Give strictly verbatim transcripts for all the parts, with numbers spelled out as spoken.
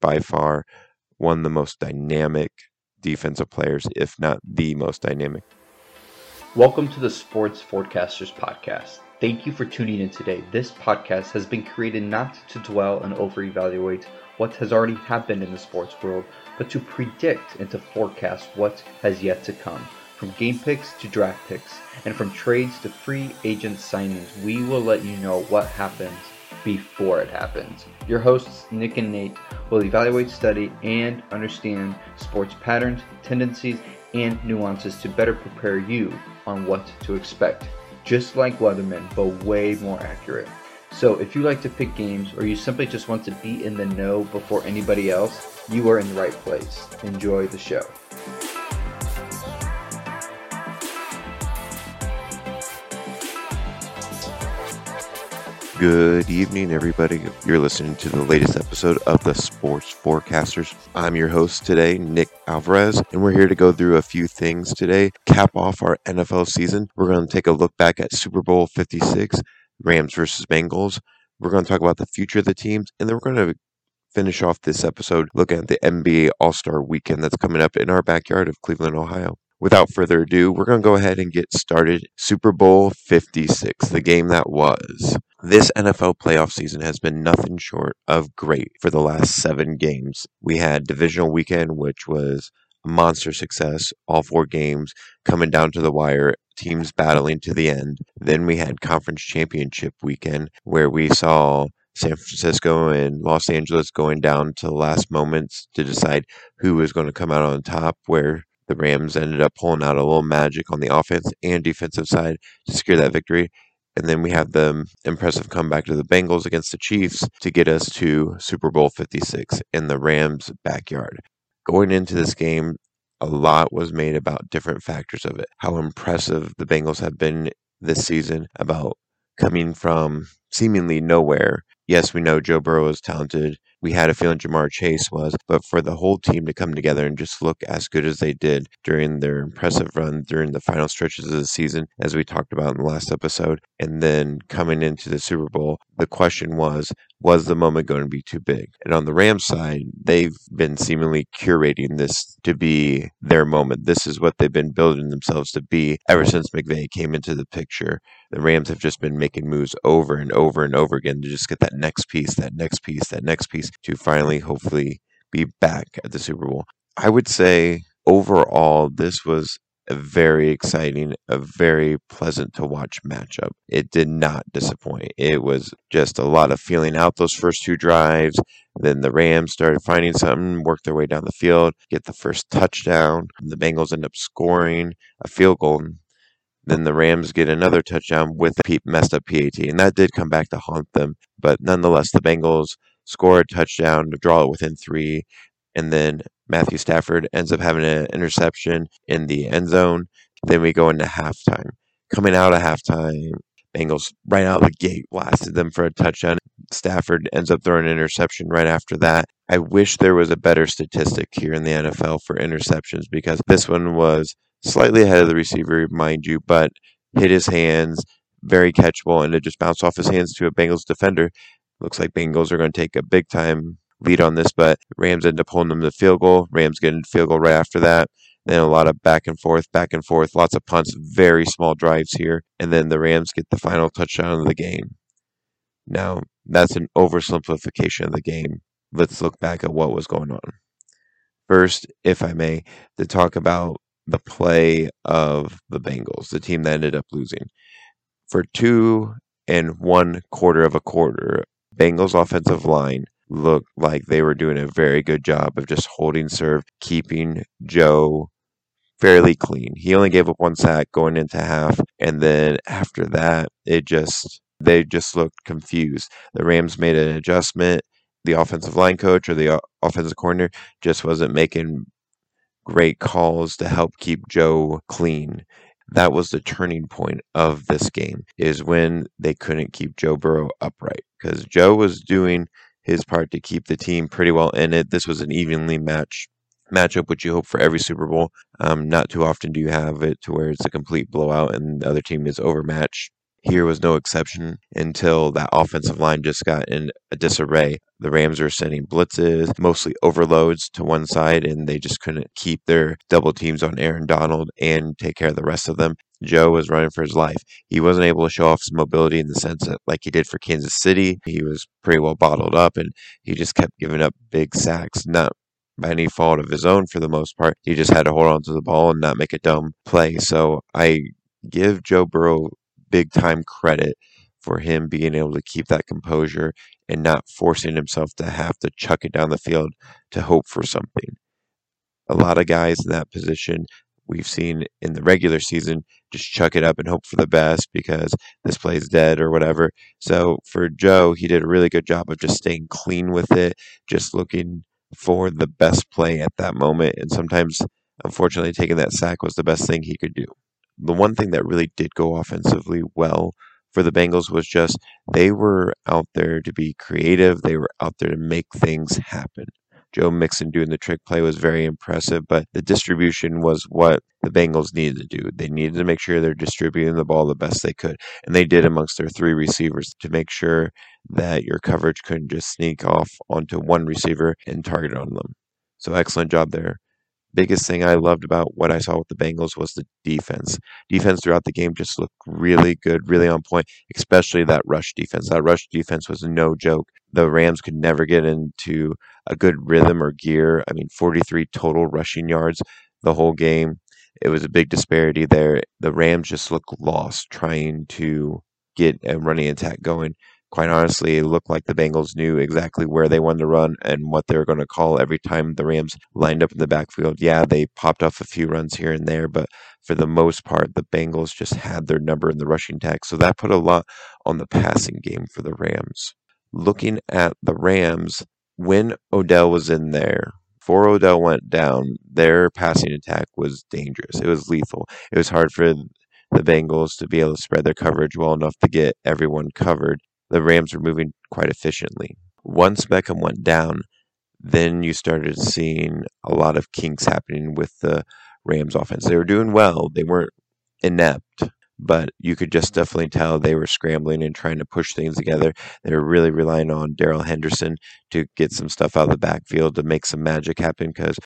by far one of the most dynamic defensive players, if not the most dynamic. Welcome to the Sports Forecasters podcast. Thank you for tuning in today. This podcast has been created not to dwell and over-evaluate what has already happened in the sports world, but to predict and to forecast what has yet to come. From game picks to draft picks, and from trades to free agent signings, we will let you know what happens before it happens. Your hosts, Nick and Nate, will evaluate, study, and understand sports patterns, tendencies, and nuances to better prepare you on what to expect. Just like Weatherman, but way more accurate. So if you like to pick games, or you simply just want to be in the know before anybody else, you are in the right place. Enjoy the show. Good evening, everybody. You're listening to the latest episode of the Sports Forecasters. I'm your host today, Nick Alvarez, and we're here to go through a few things today, cap off our N F L season. We're going to take a look back at Super Bowl fifty-six, Rams versus Bengals. We're going to talk about the future of the teams, and then we're going to finish off this episode looking at the N B A All Star weekend that's coming up in our backyard of Cleveland, Ohio. Without further ado, we're going to go ahead and get started. Super Bowl fifty-six, the game that was. This N F L playoff season has been nothing short of great for the last seven games. We had divisional weekend, which was a monster success. All four games coming down to the wire, teams battling to the end. Then we had conference championship weekend, where we saw San Francisco and Los Angeles going down to the last moments to decide who was going to come out on top, where the Rams ended up pulling out a little magic on the offense and defensive side to secure that victory. And then we had the impressive comeback to the Bengals against the Chiefs to get us to Super Bowl fifty-six in the Rams' backyard. Going into this game, a lot was made about different factors of it. How impressive the Bengals have been this season, about coming from seemingly nowhere. Yes, we know Joe Burrow is talented. We had a feeling Jamar Chase was, but for the whole team to come together and just look as good as they did during their impressive run during the final stretches of the season, as we talked about in the last episode, and then coming into the Super Bowl, the question was, was the moment going to be too big? And on the Rams side, they've been seemingly curating this to be their moment. This is what they've been building themselves to be ever since McVay came into the picture. The Rams have just been making moves over and over and over again to just get that next piece, that next piece, that next piece to finally hopefully be back at the Super Bowl. I would say overall, this was a very exciting, a very pleasant to watch matchup. It did not disappoint. It was just a lot of feeling out those first two drives. Then the Rams started finding something, worked their way down the field, get the first touchdown. The Bengals end up scoring a field goal. Then the Rams get another touchdown with a messed up P A T, and that did come back to haunt them. But nonetheless, the Bengals score a touchdown to draw it within three, and then Matthew Stafford ends up having an interception in the end zone. Then we go into halftime. Coming out of halftime, Bengals right out the gate blasted them for a touchdown. Stafford ends up throwing an interception right after that. I wish there was a better statistic here in the N F L for interceptions, because this one was slightly ahead of the receiver, mind you, but hit his hands, very catchable, and it just bounced off his hands to a Bengals defender. Looks like Bengals are going to take a big time lead on this, but Rams end up holding them to the field goal. Rams get a field goal right after that. Then a lot of back and forth, back and forth, lots of punts, very small drives here. And then the Rams get the final touchdown of the game. Now, that's an oversimplification of the game. Let's look back at what was going on. First, if I may, to talk about the play of the Bengals, the team that ended up losing. For two and one quarter of a quarter, Bengals offensive line looked like they were doing a very good job of just holding serve, keeping Joe fairly clean. He only gave up one sack going into half, and then after that, it just they just looked confused. The Rams made an adjustment. The offensive line coach or the offensive coordinator just wasn't making great calls to help keep Joe clean. That was the turning point of this game, is when they couldn't keep Joe Burrow upright, because Joe was doing his part to keep the team pretty well in it. This was an evenly matched matchup, which you hope for every Super Bowl. Um, not too often do you have it to where it's a complete blowout and the other team is overmatched. Here was no exception until that offensive line just got in a disarray. The Rams are sending blitzes, mostly overloads to one side, and they just couldn't keep their double teams on Aaron Donald and take care of the rest of them. Joe was running for his life. He wasn't able to show off his mobility in the sense that like he did for Kansas City. He was pretty well bottled up, and he just kept giving up big sacks, not by any fault of his own for the most part. He just had to hold on to the ball and not make a dumb play. So I give Joe Burrow big time credit for him being able to keep that composure and not forcing himself to have to chuck it down the field to hope for something. A lot of guys in that position we've seen in the regular season just chuck it up and hope for the best because this play's dead or whatever. So for Joe, he did a really good job of just staying clean with it, just looking for the best play at that moment. And sometimes, unfortunately, taking that sack was the best thing he could do. The one thing that really did go offensively well for the Bengals was just they were out there to be creative. They were out there to make things happen. Joe Mixon doing the trick play was very impressive, but the distribution was what the Bengals needed to do. They needed to make sure they're distributing the ball the best they could, and they did amongst their three receivers to make sure that your coverage couldn't just sneak off onto one receiver and target on them. So excellent job there. Biggest thing I loved about what I saw with the Bengals was the defense. Defense throughout the game just looked really good, really on point, especially that rush defense. That rush defense was no joke. The Rams could never get into a good rhythm or gear. I mean, forty-three total rushing yards the whole game. It was a big disparity there. The Rams just looked lost trying to get a running attack going. Quite honestly, it looked like the Bengals knew exactly where they wanted to run and what they were going to call every time the Rams lined up in the backfield. Yeah, they popped off a few runs here and there, but for the most part, the Bengals just had their number in the rushing attack. So that put a lot on the passing game for the Rams. Looking at the Rams, when Odell was in there, before Odell went down, their passing attack was dangerous. It was lethal. It was hard for the Bengals to be able to spread their coverage well enough to get everyone covered. The Rams were moving quite efficiently. Once Beckham went down, then you started seeing a lot of kinks happening with the Rams offense. They were doing well. They weren't inept, but you could just definitely tell they were scrambling and trying to push things together. They were really relying on Darryl Henderson to get some stuff out of the backfield to make some magic happen because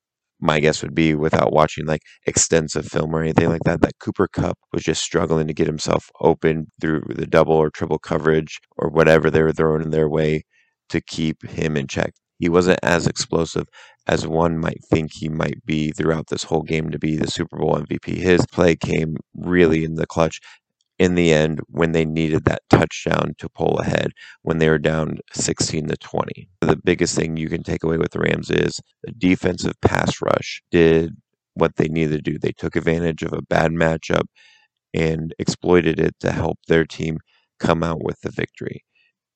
my guess would be, without watching like extensive film or anything like that, that Cooper Kupp was just struggling to get himself open through the double or triple coverage or whatever they were throwing in their way to keep him in check. He wasn't as explosive as one might think he might be throughout this whole game to be the Super Bowl M V P. His play came really in the clutch in the end when they needed that touchdown to pull ahead when they were down sixteen to twenty. The biggest thing you can take away with the Rams is the defensive pass rush did what they needed to do. They took advantage of a bad matchup and exploited it to help their team come out with the victory.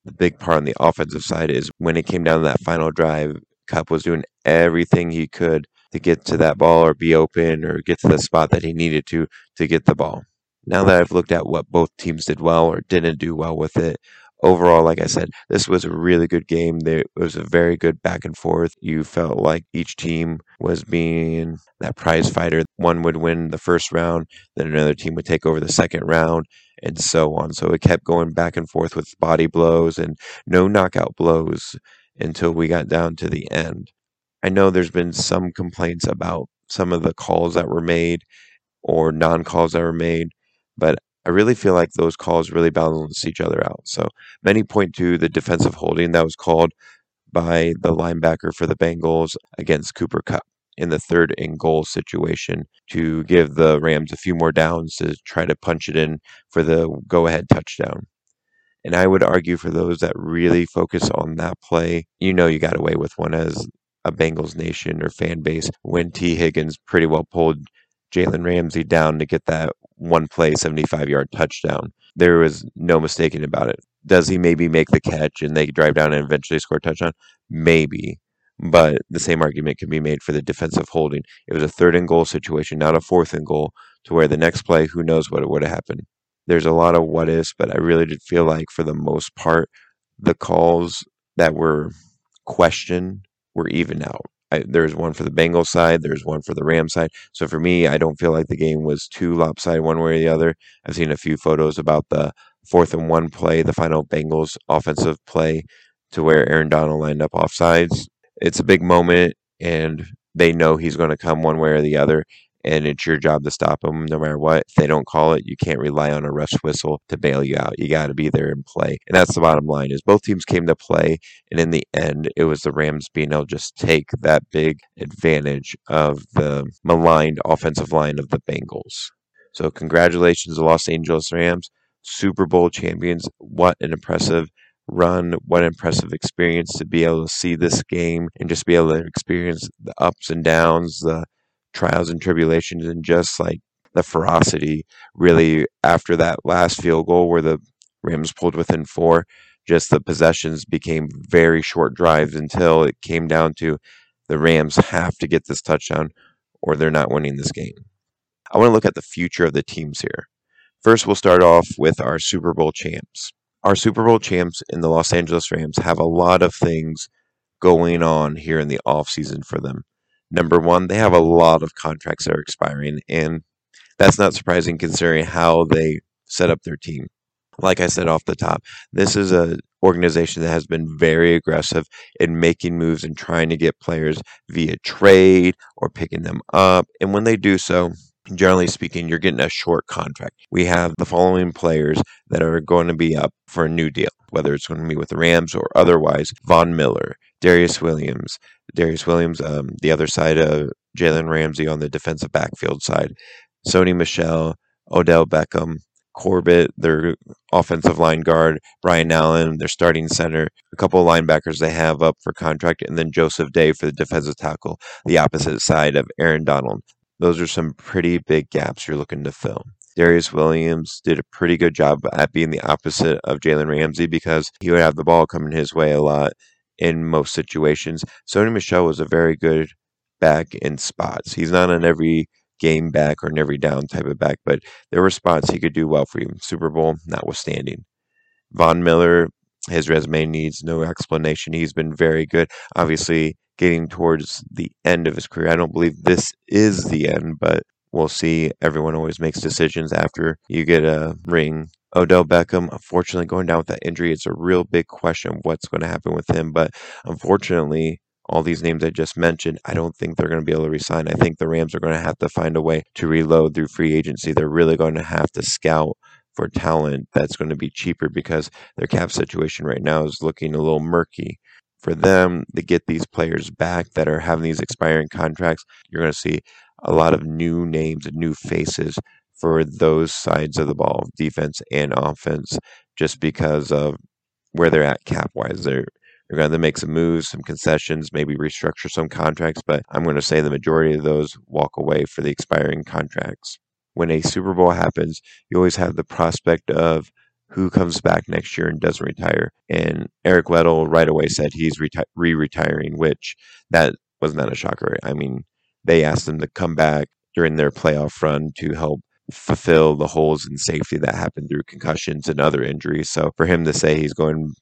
The big part on the offensive side is when it came down to that final drive, Kupp was doing everything he could to get to that ball or be open or get to the spot that he needed to to get the ball. Now that I've looked at what both teams did well or didn't do well with it, overall, like I said, this was a really good game. It was a very good back and forth. You felt like each team was being that prize fighter. One would win the first round, then another team would take over the second round, and so on. So it kept going back and forth with body blows and no knockout blows until we got down to the end. I know there's been some complaints about some of the calls that were made or non-calls that were made, but I really feel like those calls really balance each other out. So many point to the defensive holding that was called by the linebacker for the Bengals against Cooper Kupp in the third and goal situation to give the Rams a few more downs to try to punch it in for the go-ahead touchdown. And I would argue for those that really focus on that play, you know you got away with one as a Bengals nation or fan base when T. Higgins pretty well pulled Jalen Ramsey down to get that one play seventy-five yard touchdown. There was no mistaking about it. Does he maybe make the catch and they drive down and eventually score a touchdown? Maybe. But the same argument can be made for the defensive holding. It was a third and goal situation, not a fourth and goal, to where the next play, who knows what would have happened. There's a lot of what ifs, but I really did feel like for the most part, the calls that were questioned were even out. I, there's one for the Bengals side. There's one for the Rams side. So for me, I don't feel like the game was too lopsided one way or the other. I've seen a few photos about the fourth and one play, the final Bengals offensive play to where Aaron Donald lined up offsides. It's a big moment, and they know he's going to come one way or the other, and it's your job to stop him no matter what. If they don't call it, you can't rely on a ref's whistle to bail you out. You got to be there and play. And that's the bottom line, is both teams came to play, and in the end, it was the Rams being able to just take that big advantage of the maligned offensive line of the Bengals. So congratulations to Los Angeles Rams, Super Bowl champions. What an impressive run, what an impressive experience to be able to see this game and just be able to experience the ups and downs, the trials and tribulations, and just like the ferocity really after that last field goal where the Rams pulled within four. Just the possessions became very short drives until it came down to the Rams have to get this touchdown or they're not winning this game. I want to look at the future of the teams here. First, we'll start off with our Super Bowl champs. Our Super Bowl champs in the Los Angeles Rams have a lot of things going on here in the offseason for them. Number one, they have a lot of contracts that are expiring, and that's not surprising considering how they set up their team. Like I said off the top, this is an organization that has been very aggressive in making moves and trying to get players via trade or picking them up. And when they do so, generally speaking, you're getting a short contract. We have the following players that are going to be up for a new deal, whether it's going to be with the Rams or otherwise. Von Miller, Darius Williams, Darius Williams, um, the other side of Jalen Ramsey on the defensive backfield side, Sony Michel, Odell Beckham, Corbett, their offensive line guard, Brian Allen, their starting center, a couple of linebackers they have up for contract, and then Joseph Day for the defensive tackle, the opposite side of Aaron Donald. Those are some pretty big gaps you're looking to fill. Darius Williams did a pretty good job at being the opposite of Jalen Ramsey because he would have the ball coming his way a lot in most situations. Sony Michel was a very good back in spots. He's not an every game back or an every down type of back, but there were spots he could do well for you, Super Bowl notwithstanding. Von Miller, his resume needs no explanation. He's been very good. Obviously, getting towards the end of his career. I don't believe this is the end, but we'll see. Everyone always makes decisions after you get a ring. Odell Beckham, unfortunately, going down with that injury, it's a real big question of what's going to happen with him. But unfortunately, all these names I just mentioned, I don't think they're going to be able to resign. I think the Rams are going to have to find a way to reload through free agency. They're really going to have to scout for talent that's going to be cheaper because their cap situation right now is looking a little murky. For them to get these players back that are having these expiring contracts, you're going to see a lot of new names and new faces for those sides of the ball, defense and offense, just because of where they're at cap-wise. They're, they're going to make some moves, some concessions, maybe restructure some contracts, but I'm going to say the majority of those walk away for the expiring contracts. When a Super Bowl happens, you always have the prospect of who comes back next year and doesn't retire. And Eric Weddle right away said he's reti- re-retiring, which that was not a shocker. I mean, they asked him to come back during their playoff run to help fulfill the holes in safety that happened through concussions and other injuries. So for him to say he's going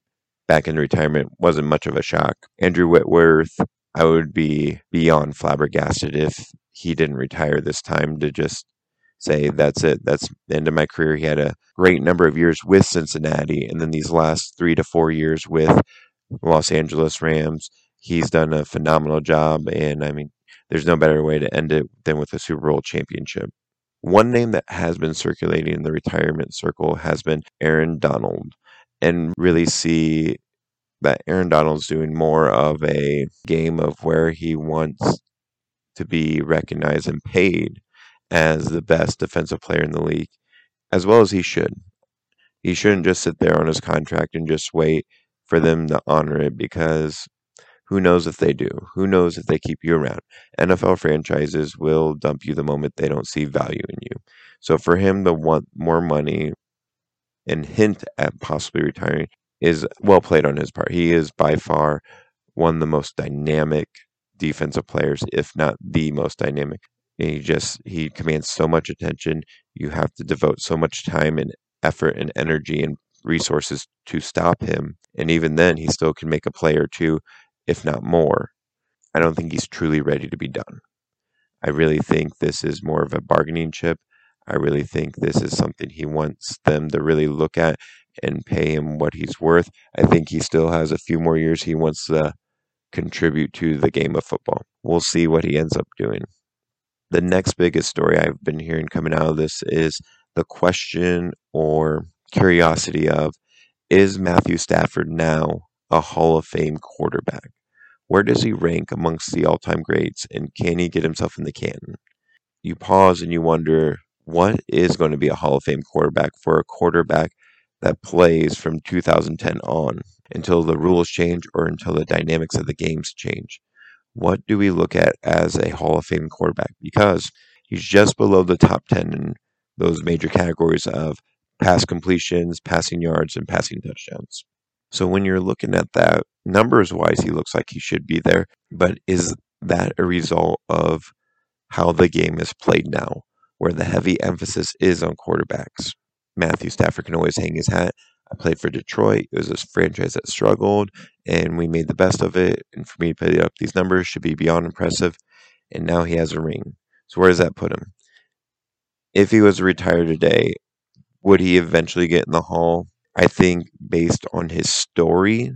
back into retirement wasn't much of a shock. Andrew Whitworth, I would be beyond flabbergasted if he didn't retire this time to just say that's it, that's the end of my career. He had a great number of years with Cincinnati, and then these last three to four years with Los Angeles Rams, he's done a phenomenal job, and I mean, there's no better way to end it than with a Super Bowl championship. One name that has been circulating in the retirement circle has been Aaron Donald, and really see that Aaron Donald's doing more of a game of where he wants to be recognized and paid as the best defensive player in the league, as well as he should. He shouldn't just sit there on his contract and just wait for them to honor it, because who knows if they do? Who knows if they keep you around? N F L franchises will dump you the moment they don't see value in you. So for him to want more money and hint at possibly retiring is well played on his part. He is by far one of the most dynamic defensive players, if not the most dynamic. He just, he commands so much attention. You have to devote so much time and effort and energy and resources to stop him. And even then, he still can make a play or two, if not more. I don't think he's truly ready to be done. I really think this is more of a bargaining chip. I really think this is something he wants them to really look at and pay him what he's worth. I think he still has a few more years he wants to contribute to the game of football. We'll see what he ends up doing. The next biggest story I've been hearing coming out of this is the question or curiosity of, is Matthew Stafford now a Hall of Fame quarterback? Where does he rank amongst the all-time greats, and can he get himself in the canon? You pause and you wonder, what is going to be a Hall of Fame quarterback for a quarterback that plays from two thousand ten on, until the rules change or until the dynamics of the games change? What do we look at as a Hall of Fame quarterback? Because he's just below the top ten in those major categories of pass completions, passing yards, and passing touchdowns. So when you're looking at that, numbers-wise, he looks like he should be there. But is that a result of how the game is played now, where the heavy emphasis is on quarterbacks? Matthew Stafford can always hang his hat. I played for Detroit. It was a franchise that struggled, and we made the best of it. And for me to put up these numbers should be beyond impressive. And now he has a ring. So where does that put him? If he was retired today, would he eventually get in the Hall? I think based on his story,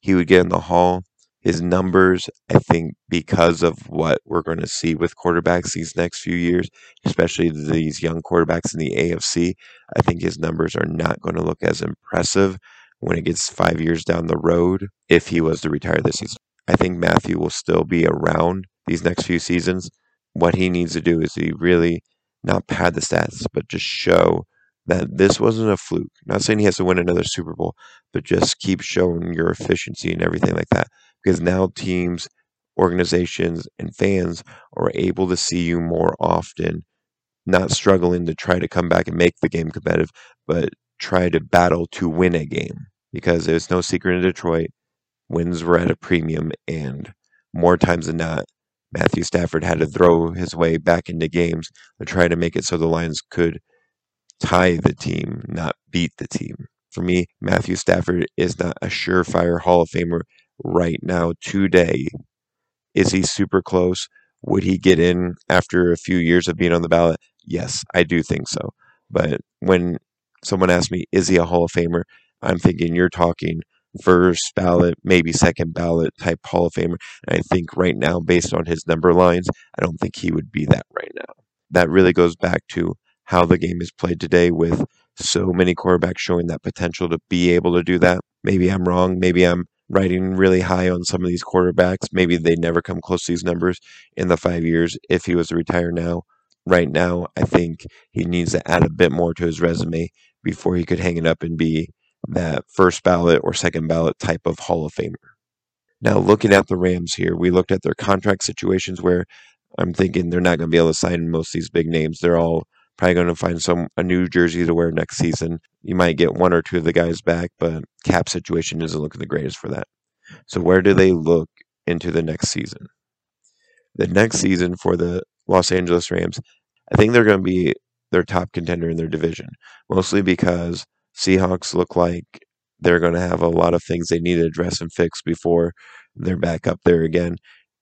he would get in the Hall. His numbers, I think because of what we're going to see with quarterbacks these next few years, especially these young quarterbacks in the A F C, I think his numbers are not going to look as impressive when it gets five years down the road if he was to retire this season. I think Matthew will still be around these next few seasons. What he needs to do is he really not pad the stats, but just show that this wasn't a fluke. Not saying he has to win another Super Bowl, but just keep showing your efficiency and everything like that. Because now teams, organizations, and fans are able to see you more often, not struggling to try to come back and make the game competitive, but try to battle to win a game. Because there's no secret in Detroit, wins were at a premium, and more times than not, Matthew Stafford had to throw his way back into games to try to make it so the Lions could tie the team, not beat the team. For me, Matthew Stafford is not a surefire Hall of Famer right now, today. Is he super close? Would he get in after a few years of being on the ballot? Yes, I do think so. But when someone asks me, is he a Hall of Famer? I'm thinking you're talking first ballot, maybe second ballot type Hall of Famer. And I think right now, based on his number lines, I don't think he would be that right now. That really goes back to how the game is played today, with so many quarterbacks showing that potential to be able to do that. Maybe I'm wrong. Maybe I'm riding really high on some of these quarterbacks. Maybe they never come close to these numbers in the five years if he was to retire now. Right now, I think he needs to add a bit more to his resume before he could hang it up and be that first ballot or second ballot type of Hall of Famer. Now, looking at the Rams here, we looked at their contract situations where I'm thinking they're not going to be able to sign most of these big names. They're all probably going to find some a new jersey to wear next season. You might get one or two of the guys back, but cap situation isn't looking the greatest for that. So where do they look into the next season? The next season for the Los Angeles Rams, I think they're going to be their top contender in their division, mostly because Seahawks look like they're going to have a lot of things they need to address and fix before they're back up there again.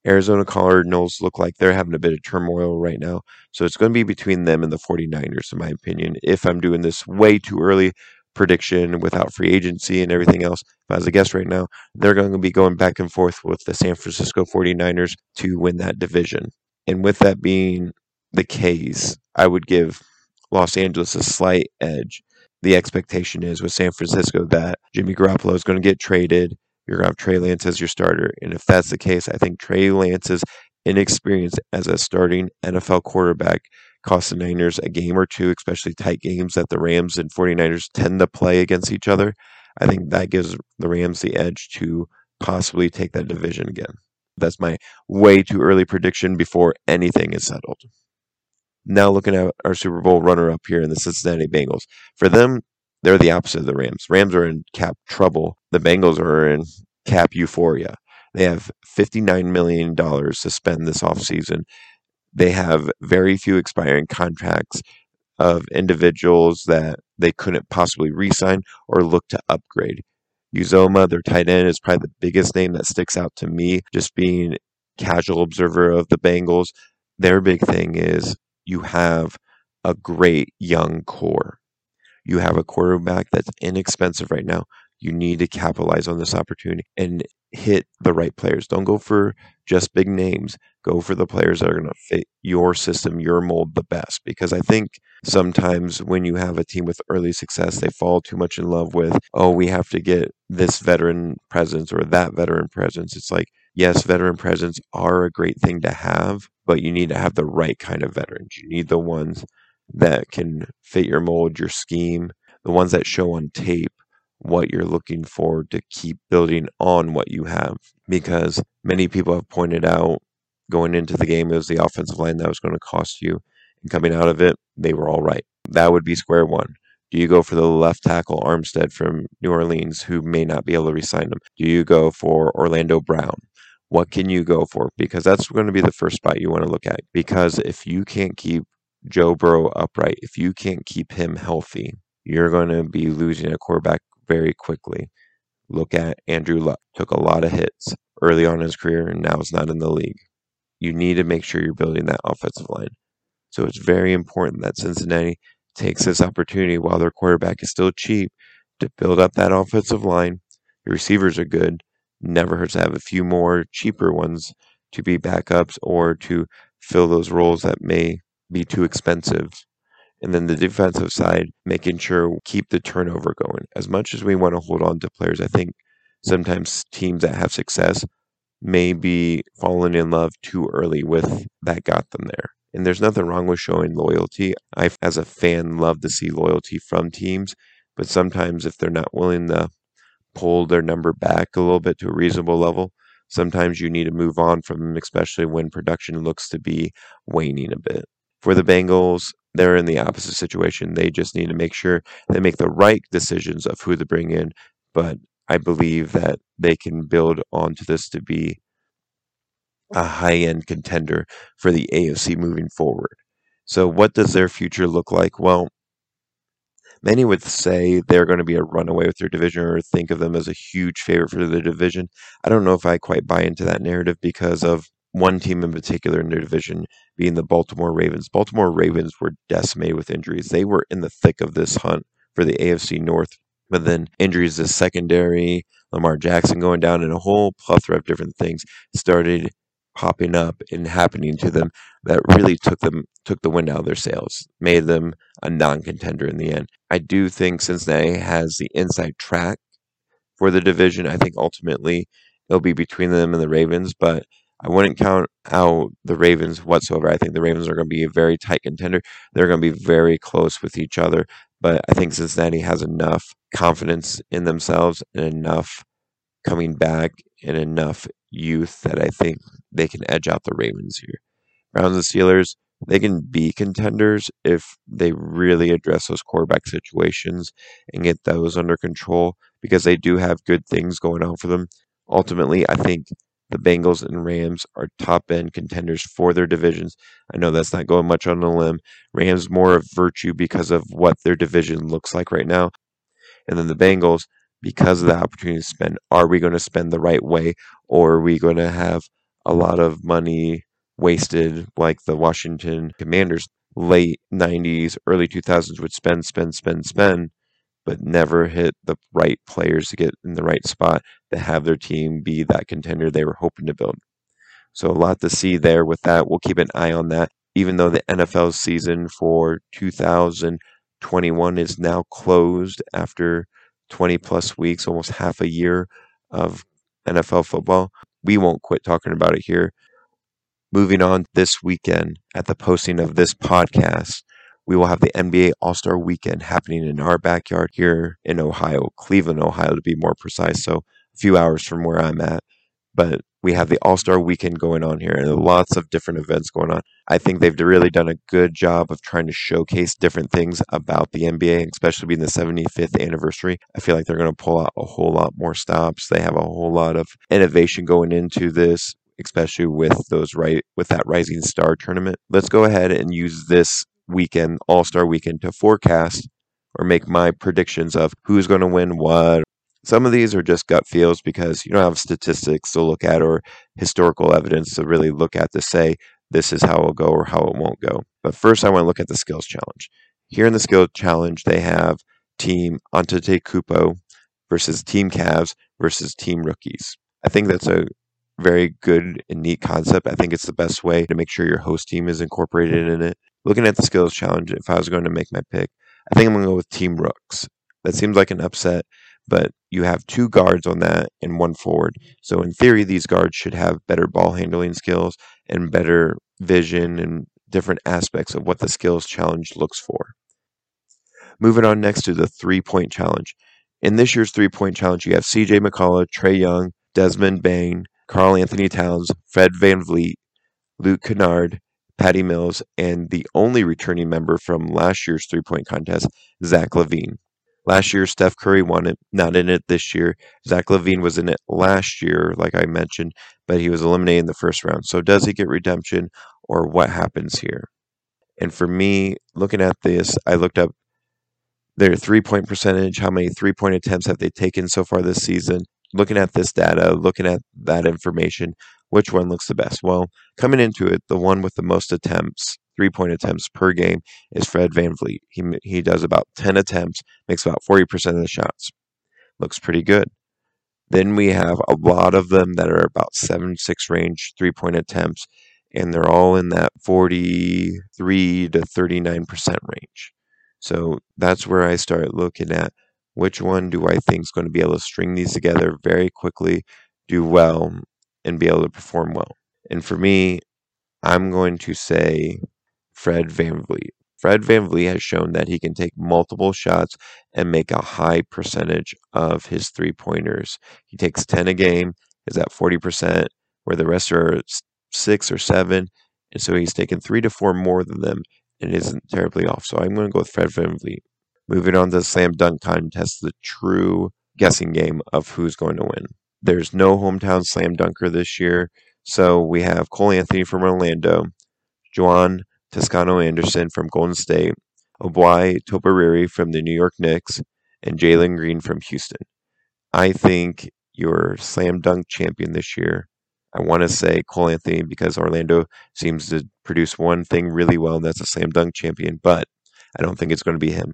Arizona Cardinals look like they're having a bit of turmoil right now. So it's going to be between them and the forty-niners, in my opinion. If I'm doing this way too early prediction without free agency and everything else, if I was a guest right now, they're going to be going back and forth with the San Francisco forty-niners to win that division. And with that being the case, I would give Los Angeles a slight edge. The expectation is with San Francisco that Jimmy Garoppolo is going to get traded. You're going to have Trey Lance as your starter. And if that's the case, I think Trey Lance's inexperience as a starting N F L quarterback cost the Niners a game or two, especially tight games that the Rams and forty-niners tend to play against each other. I think that gives the Rams the edge to possibly take that division again. That's my way too early prediction before anything is settled. Now looking at our Super Bowl runner-up here in the Cincinnati Bengals. For them, they're the opposite of the Rams. Rams are in cap trouble. The Bengals are in cap euphoria. They have fifty-nine million dollars to spend this offseason. They have very few expiring contracts of individuals that they couldn't possibly re-sign or look to upgrade. Uzoma, their tight end, is probably the biggest name that sticks out to me, just being casual observer of the Bengals. Their big thing is you have a great young core. You have a quarterback that's inexpensive right now. You need to capitalize on this opportunity and hit the right players. Don't go for just big names. Go for the players that are going to fit your system, your mold the best. Because I think sometimes when you have a team with early success, they fall too much in love with, oh, we have to get this veteran presence or that veteran presence. It's like, yes, veteran presence are a great thing to have, but you need to have the right kind of veterans. You need the ones that can fit your mold, your scheme, the ones that show on tape what you're looking for to keep building on what you have. Because many people have pointed out going into the game, it was the offensive line that was going to cost you. And coming out of it, they were all right. That would be square one. Do you go for the left tackle Armstead from New Orleans, who may not be able to re-sign him? Do you go for Orlando Brown? What can you go for? Because that's going to be the first spot you want to look at. Because if you can't keep Joe Burrow upright, if you can't keep him healthy, you're going to be losing a quarterback very quickly. Look at Andrew Luck. Took a lot of hits early on in his career, and now it's not in the league. You need to make sure you're building that offensive line. So it's very important that Cincinnati takes this opportunity while their quarterback is still cheap to build up that offensive line. Your receivers are good. Never hurts to have a few more cheaper ones to be backups or to fill those roles that may be too expensive. And then the defensive side, making sure we keep the turnover going. As much as we want to hold on to players, I think sometimes teams that have success may be falling in love too early with that got them there. And there's nothing wrong with showing loyalty. I, as a fan, love to see loyalty from teams, but sometimes if they're not willing to pull their number back a little bit to a reasonable level, sometimes you need to move on from them, especially when production looks to be waning a bit. For the Bengals, they're in the opposite situation. They just need to make sure they make the right decisions of who to bring in. But I believe that they can build onto this to be a high-end contender for the A F C moving forward. So what does their future look like? Well, many would say they're going to be a runaway with their division or think of them as a huge favorite for their division. I don't know if I quite buy into that narrative because of one team in particular in their division being the Baltimore Ravens. Baltimore Ravens were decimated with injuries. They were in the thick of this hunt for the A F C North, but then injuries to secondary, Lamar Jackson going down, and a whole plethora of different things started popping up and happening to them that really took them took the wind out of their sails, made them a non-contender in the end. I do think Cincinnati has the inside track for the division. I think ultimately it'll be between them and the Ravens, but I wouldn't count out the Ravens whatsoever. I think the Ravens are going to be a very tight contender. They're going to be very close with each other. But I think Cincinnati has enough confidence in themselves and enough coming back and enough youth that I think they can edge out the Ravens here. Browns and Steelers, they can be contenders if they really address those quarterback situations and get those under control because they do have good things going on for them. Ultimately, I think the Bengals and Rams are top-end contenders for their divisions. I know that's not going much on a limb. Rams more of virtue because of what their division looks like right now. And then the Bengals, because of the opportunity to spend, are we going to spend the right way, or are we going to have a lot of money wasted like the Washington Commanders late nineties, early two thousands would spend, spend, spend, spend, but never hit the right players to get in the right spot to have their team be that contender they were hoping to build. So a lot to see there with that. We'll keep an eye on that. Even though the N F L season for two thousand twenty-one is now closed after twenty plus weeks, almost half a year of N F L football, we won't quit talking about it here. Moving on, this weekend at the posting of this podcast, we will have the N B A All Star weekend happening in our backyard here in Ohio, Cleveland, Ohio, to be more precise. So a few hours from where I'm at. But we have the All Star weekend going on here and lots of different events going on. I think they've really done a good job of trying to showcase different things about the N B A, especially being the seventy-fifth anniversary. I feel like they're going to pull out a whole lot more stops. They have a whole lot of innovation going into this, especially with those right with that Rising Star tournament. Let's go ahead and use this weekend, All-Star weekend, to forecast or make my predictions of who's going to win what. Some of these are just gut feels because you don't have statistics to look at or historical evidence to really look at to say this is how it'll go or how it won't go. But first, I want to look at the skills challenge. Here in the skills challenge, they have team Antetokounmpo versus team Cavs versus team rookies. I think that's a very good and neat concept. I think it's the best way to make sure your host team is incorporated in it. Looking at the skills challenge, if I was going to make my pick, I think I'm going to go with team rooks. That seems like an upset, but you have two guards on that and one forward. So in theory, these guards should have better ball handling skills and better vision and different aspects of what the skills challenge looks for. Moving on next to the three-point challenge. In this year's three-point challenge, you have C J McCollum, Trae Young, Desmond Bane, Carl Anthony Towns, Fred Van Vleet, Luke Kennard, Patty Mills, and the only returning member from last year's three-point contest, Zach LaVine. Last year, Steph Curry won it, not in it this year. Zach LaVine was in it last year, like I mentioned, but he was eliminated in the first round. So does he get redemption, or what happens here? And for me, looking at this, I looked up their three-point percentage, how many three-point attempts have they taken so far this season. Looking at this data, looking at that information, which one looks the best? Well, coming into it, the one with the most attempts, three-point attempts per game, is Fred Van Vliet. He, he does about ten attempts, makes about forty percent of the shots. Looks pretty good. Then we have a lot of them that are about seven six range three-point attempts, and they're all in that forty-three to thirty-nine percent range. So that's where I start looking at which one do I think is going to be able to string these together very quickly, do well, and be able to perform well. And for me, I'm going to say Fred VanVleet. Fred VanVleet has shown that he can take multiple shots and make a high percentage of his three-pointers. He takes ten a game, is at forty percent, where the rest are six or seven, and so he's taken three to four more than them and isn't terribly off. So I'm going to go with Fred VanVleet. Moving on to the slam dunk contest, the true guessing game of who's going to win. There's no hometown slam dunker this year, so we have Cole Anthony from Orlando, Juan Toscano-Anderson from Golden State, Obi Toporiri from the New York Knicks, and Jalen Green from Houston. I think your slam dunk champion this year, I want to say Cole Anthony, because Orlando seems to produce one thing really well, and that's a slam dunk champion, but I don't think it's going to be him.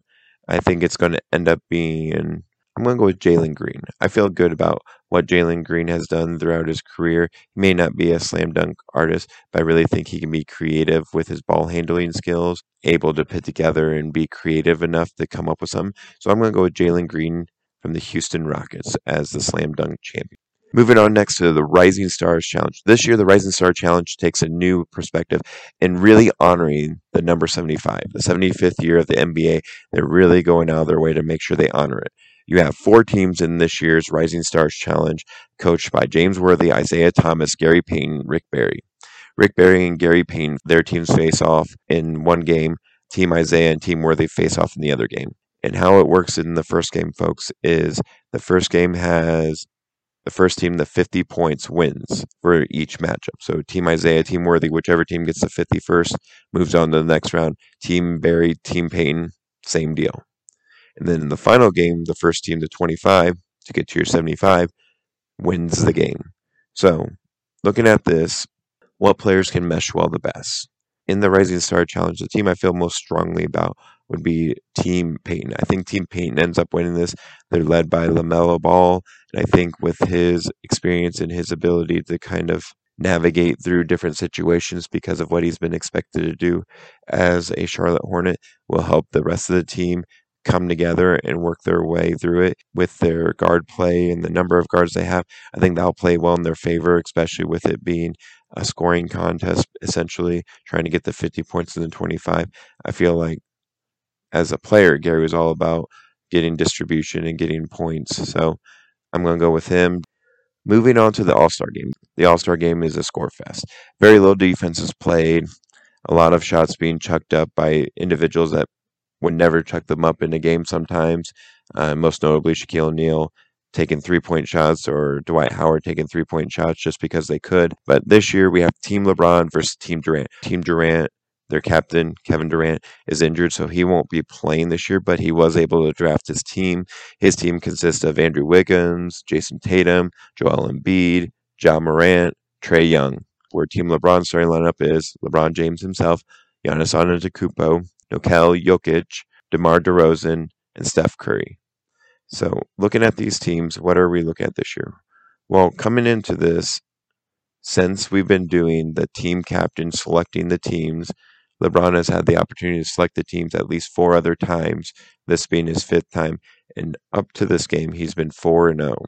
I think it's going to end up being, I'm going to go with Jalen Green. I feel good about what Jalen Green has done throughout his career. He may not be a slam dunk artist, but I really think he can be creative with his ball handling skills, able to put together and be creative enough to come up with something. So I'm going to go with Jalen Green from the Houston Rockets as the slam dunk champion. Moving on next to the Rising Stars Challenge. This year, the Rising Star Challenge takes a new perspective and really honoring the number seventy-five, the seventy-fifth year of the N B A. They're really going out of their way to make sure they honor it. You have four teams in this year's Rising Stars Challenge, coached by James Worthy, Isaiah Thomas, Gary Payton, Rick Barry. Rick Barry and Gary Payton, their teams face off in one game. Team Isaiah and Team Worthy face off in the other game. And how it works in the first game, folks, is the first game has the first team, the fifty points wins for each matchup. So Team Isaiah, Team Worthy, whichever team gets the fifty first, moves on to the next round. Team Barry, Team Payton, same deal. And then in the final game, the first team to twenty-five, to get to your seventy-five, wins the game. So looking at this, what players can mesh well the best? In the Rising Star Challenge, the team I feel most strongly about would be Team Payton. I think Team Payton ends up winning this. They're led by LaMelo Ball, and I think with his experience and his ability to kind of navigate through different situations because of what he's been expected to do as a Charlotte Hornet will help the rest of the team come together and work their way through it with their guard play and the number of guards they have. I think that'll play well in their favor, especially with it being a scoring contest, essentially trying to get the fifty points in the twenty-five. I feel like as a player, Gary was all about getting distribution and getting points. So I'm going to go with him. Moving on to the All-Star game. The All-Star game is a score fest. Very low defense is played. A lot of shots being chucked up by individuals that would never chuck them up in a game sometimes. Uh, most notably, Shaquille O'Neal taking three-point shots or Dwight Howard taking three-point shots just because they could. But this year, we have Team LeBron versus Team Durant. Team Durant, their captain, Kevin Durant, is injured, so he won't be playing this year, but he was able to draft his team. His team consists of Andrew Wiggins, Jason Tatum, Joel Embiid, Ja Morant, Trae Young. Where Team LeBron's starting lineup is LeBron James himself, Giannis Antetokounmpo, Nikola Jokic, DeMar DeRozan, and Steph Curry. So looking at these teams, what are we looking at this year? Well, coming into this, since we've been doing the team captain, selecting the teams, LeBron has had the opportunity to select the teams at least four other times, this being his fifth time. And up to this game, he's been four and oh.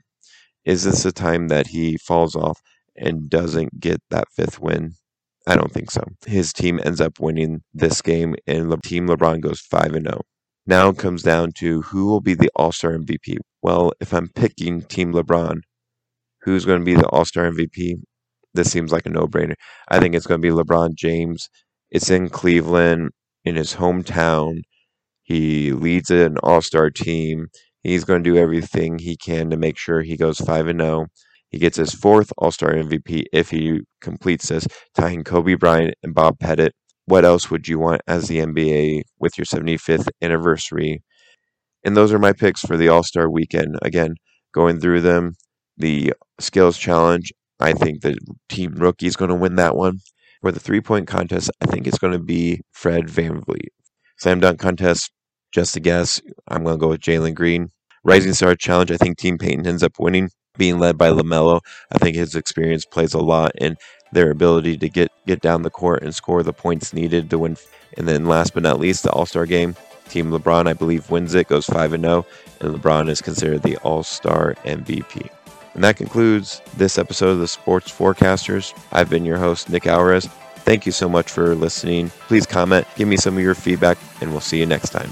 Is this a time that he falls off and doesn't get that fifth win? I don't think so. His team ends up winning this game, and Le- Team LeBron goes five and oh. Now it comes down to who will be the All-Star M V P. Well, if I'm picking Team LeBron, who's going to be the All-Star M V P? This seems like a no-brainer. I think it's going to be LeBron James. It's in Cleveland, in his hometown. He leads an All-Star team. He's going to do everything he can to make sure he goes five and oh. He gets his fourth All-Star M V P if he completes this, tying Kobe Bryant and Bob Pettit. What else would you want as the N B A with your seventy-fifth anniversary? And those are my picks for the All-Star weekend. Again, going through them, the skills challenge, I think the team rookie is going to win that one. For the three-point contest, I think it's going to be Fred Van Vleet. Slam dunk contest, just a guess, I'm going to go with Jalen Green. Rising Star Challenge, I think Team Payton ends up winning, being led by LaMelo. I think his experience plays a lot in their ability to get, get down the court and score the points needed to win. And then last but not least, the All-Star game. Team LeBron, I believe, wins it, goes five and oh, and LeBron is considered the All-Star M V P. And that concludes this episode of the Sports Forecasters. I've been your host, Nick Alvarez. Thank you so much for listening. Please comment, give me some of your feedback, and we'll see you next time.